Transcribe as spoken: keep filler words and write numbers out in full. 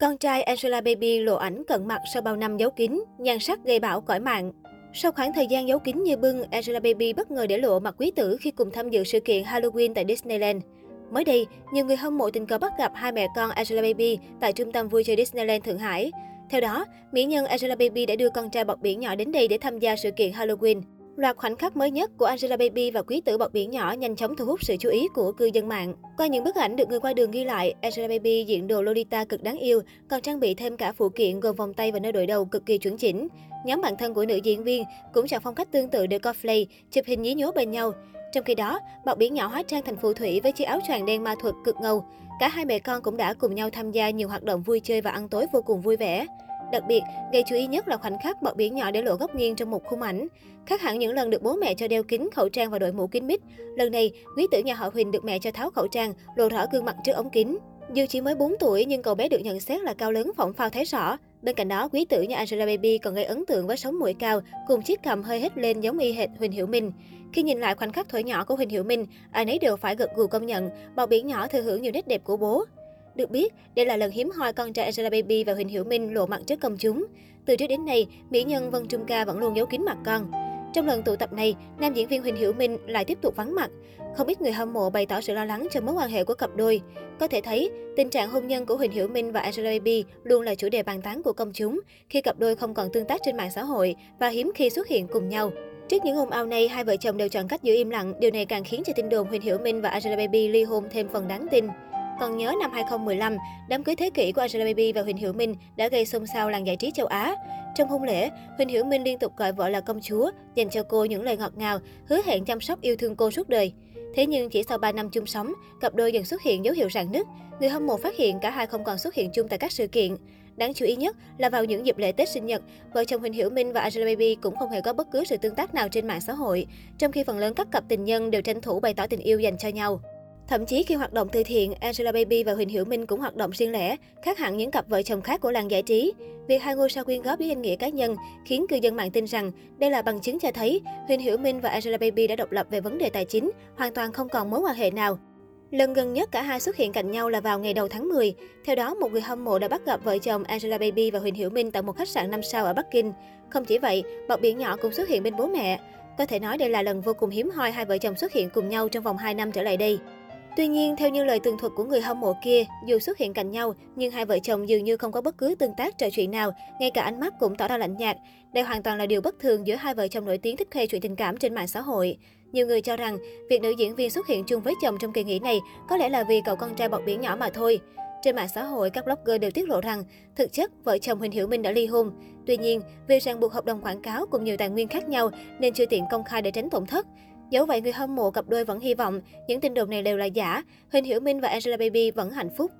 Con trai Angela Baby lộ ảnh cận mặt sau bao năm giấu kín, nhan sắc gây bão cõi mạng. Sau khoảng thời gian giấu kín như bưng, Angela Baby bất ngờ để lộ mặt quý tử khi cùng tham dự sự kiện Halloween tại Disneyland. Mới đây, nhiều người hâm mộ tình cờ bắt gặp hai mẹ con Angela Baby tại trung tâm vui chơi Disneyland Thượng Hải. Theo đó, mỹ nhân Angela Baby đã đưa con trai Bọt Biển Nhỏ đến đây để tham gia sự kiện Halloween. Loạt khoảnh khắc mới nhất của Angela Baby và quý tử Bọt Biển Nhỏ nhanh chóng thu hút sự chú ý của cư dân mạng. Qua những bức ảnh được người qua đường ghi lại, Angela Baby diện đồ Lolita cực đáng yêu, còn trang bị thêm cả phụ kiện gồm vòng tay và nơi đội đầu cực kỳ chuẩn chỉnh. Nhóm bạn thân của nữ diễn viên cũng chọn phong cách tương tự để cosplay, chụp hình nhí nhố bên nhau. Trong khi đó, Bọt Biển Nhỏ hóa trang thành phù thủy với chiếc áo choàng đen ma thuật cực ngầu. Cả hai mẹ con cũng đã cùng nhau tham gia nhiều hoạt động vui chơi và ăn tối vô cùng vui vẻ. Đặc biệt, gây chú ý nhất là khoảnh khắc Bọt Biển Nhỏ để lộ góc nghiêng trong một khung ảnh. Khác hẳn những lần được bố mẹ cho đeo kính khẩu trang và đội mũ kín mít, lần này, quý tử nhà họ Huỳnh được mẹ cho tháo khẩu trang, lộ rõ gương mặt trước ống kính. Dù chỉ mới bốn tuổi nhưng cậu bé được nhận xét là cao lớn phỏng phao thấy rõ. Bên cạnh đó, quý tử nhà Angela Baby còn gây ấn tượng với sống mũi cao cùng chiếc cằm hơi hếch lên giống y hệt Huỳnh Hiểu Minh. Khi nhìn lại khoảnh khắc thuở nhỏ của Huỳnh Hiểu Minh, ai nấy đều phải gật gù công nhận, Bọt Biển Nhỏ thừa hưởng nhiều nét đẹp của bố. Được biết, đây là lần hiếm hoi con trai Angela Baby và Huỳnh Hiểu Minh lộ mặt trước công chúng. Từ trước đến nay, mỹ nhân Vân Trung Ca vẫn luôn giấu kín mặt con. Trong lần tụ tập này, nam diễn viên Huỳnh Hiểu Minh lại tiếp tục vắng mặt. Không ít người hâm mộ bày tỏ sự lo lắng cho mối quan hệ của cặp đôi. Có thể thấy, tình trạng hôn nhân của Huỳnh Hiểu Minh và Angela Baby luôn là chủ đề bàn tán của công chúng khi cặp đôi không còn tương tác trên mạng xã hội và hiếm khi xuất hiện cùng nhau. Trước những ồn ào này, hai vợ chồng đều chọn cách giữ im lặng. Điều này càng khiến cho tin đồn Huỳnh Hiểu Minh và Angela Baby ly hôn thêm phần đáng tin. Còn nhớ năm hai không một lăm, đám cưới thế kỷ của Angela Baby và Huỳnh Hiểu Minh đã gây xôn xao làng giải trí châu Á. Trong hôn lễ, Huỳnh Hiểu Minh liên tục gọi vợ là công chúa, dành cho cô những lời ngọt ngào, hứa hẹn chăm sóc yêu thương cô suốt đời. Thế nhưng chỉ sau ba năm chung sống, cặp đôi dần xuất hiện dấu hiệu rạn nứt. Người hâm mộ phát hiện cả hai không còn xuất hiện chung tại các sự kiện. Đáng chú ý nhất là vào những dịp lễ Tết sinh nhật, vợ chồng Huỳnh Hiểu Minh và Angela Baby cũng không hề có bất cứ sự tương tác nào trên mạng xã hội, trong khi phần lớn các cặp tình nhân đều tranh thủ bày tỏ tình yêu dành cho nhau. Thậm chí khi hoạt động từ thiện, Angela Baby và Huỳnh Hiểu Minh cũng hoạt động riêng lẻ, khác hẳn những cặp vợ chồng khác của làng giải trí. Việc hai ngôi sao quyên góp dưới danh nghĩa cá nhân khiến cư dân mạng tin rằng đây là bằng chứng cho thấy Huỳnh Hiểu Minh và Angela Baby đã độc lập về vấn đề tài chính, hoàn toàn không còn mối quan hệ nào. Lần gần nhất cả hai xuất hiện cạnh nhau là vào ngày đầu tháng mười. Theo đó, một người hâm mộ đã bắt gặp vợ chồng Angela Baby và Huỳnh Hiểu Minh tại một khách sạn năm sao ở Bắc Kinh. Không chỉ vậy, Bọt Biển Nhỏ cũng xuất hiện bên bố mẹ. Có thể nói đây là lần vô cùng hiếm hoi hai vợ chồng xuất hiện cùng nhau trong vòng hai năm trở lại đây. Tuy nhiên, theo như lời tường thuật của người hâm mộ kia, dù xuất hiện cạnh nhau, nhưng hai vợ chồng dường như không có bất cứ tương tác trò chuyện nào, ngay cả ánh mắt cũng tỏ ra lạnh nhạt. Đây hoàn toàn là điều bất thường giữa hai vợ chồng nổi tiếng thích khoe chuyện tình cảm trên mạng xã hội. Nhiều người cho rằng, việc nữ diễn viên xuất hiện chung với chồng trong kỳ nghỉ này có lẽ là vì cậu con trai Bọt Biển Nhỏ mà thôi. Trên mạng xã hội, các blogger đều tiết lộ rằng, thực chất, vợ chồng Huỳnh Hiểu Minh đã ly hôn. Tuy nhiên, vì ràng buộc hợp đồng quảng cáo cùng nhiều tài nguyên khác nhau nên chưa tiện công khai để tránh tổn thất. Dẫu vậy, người hâm mộ cặp đôi vẫn hy vọng những tin đồn này đều là giả, Huỳnh Hiểu Minh và Angela Baby vẫn hạnh phúc.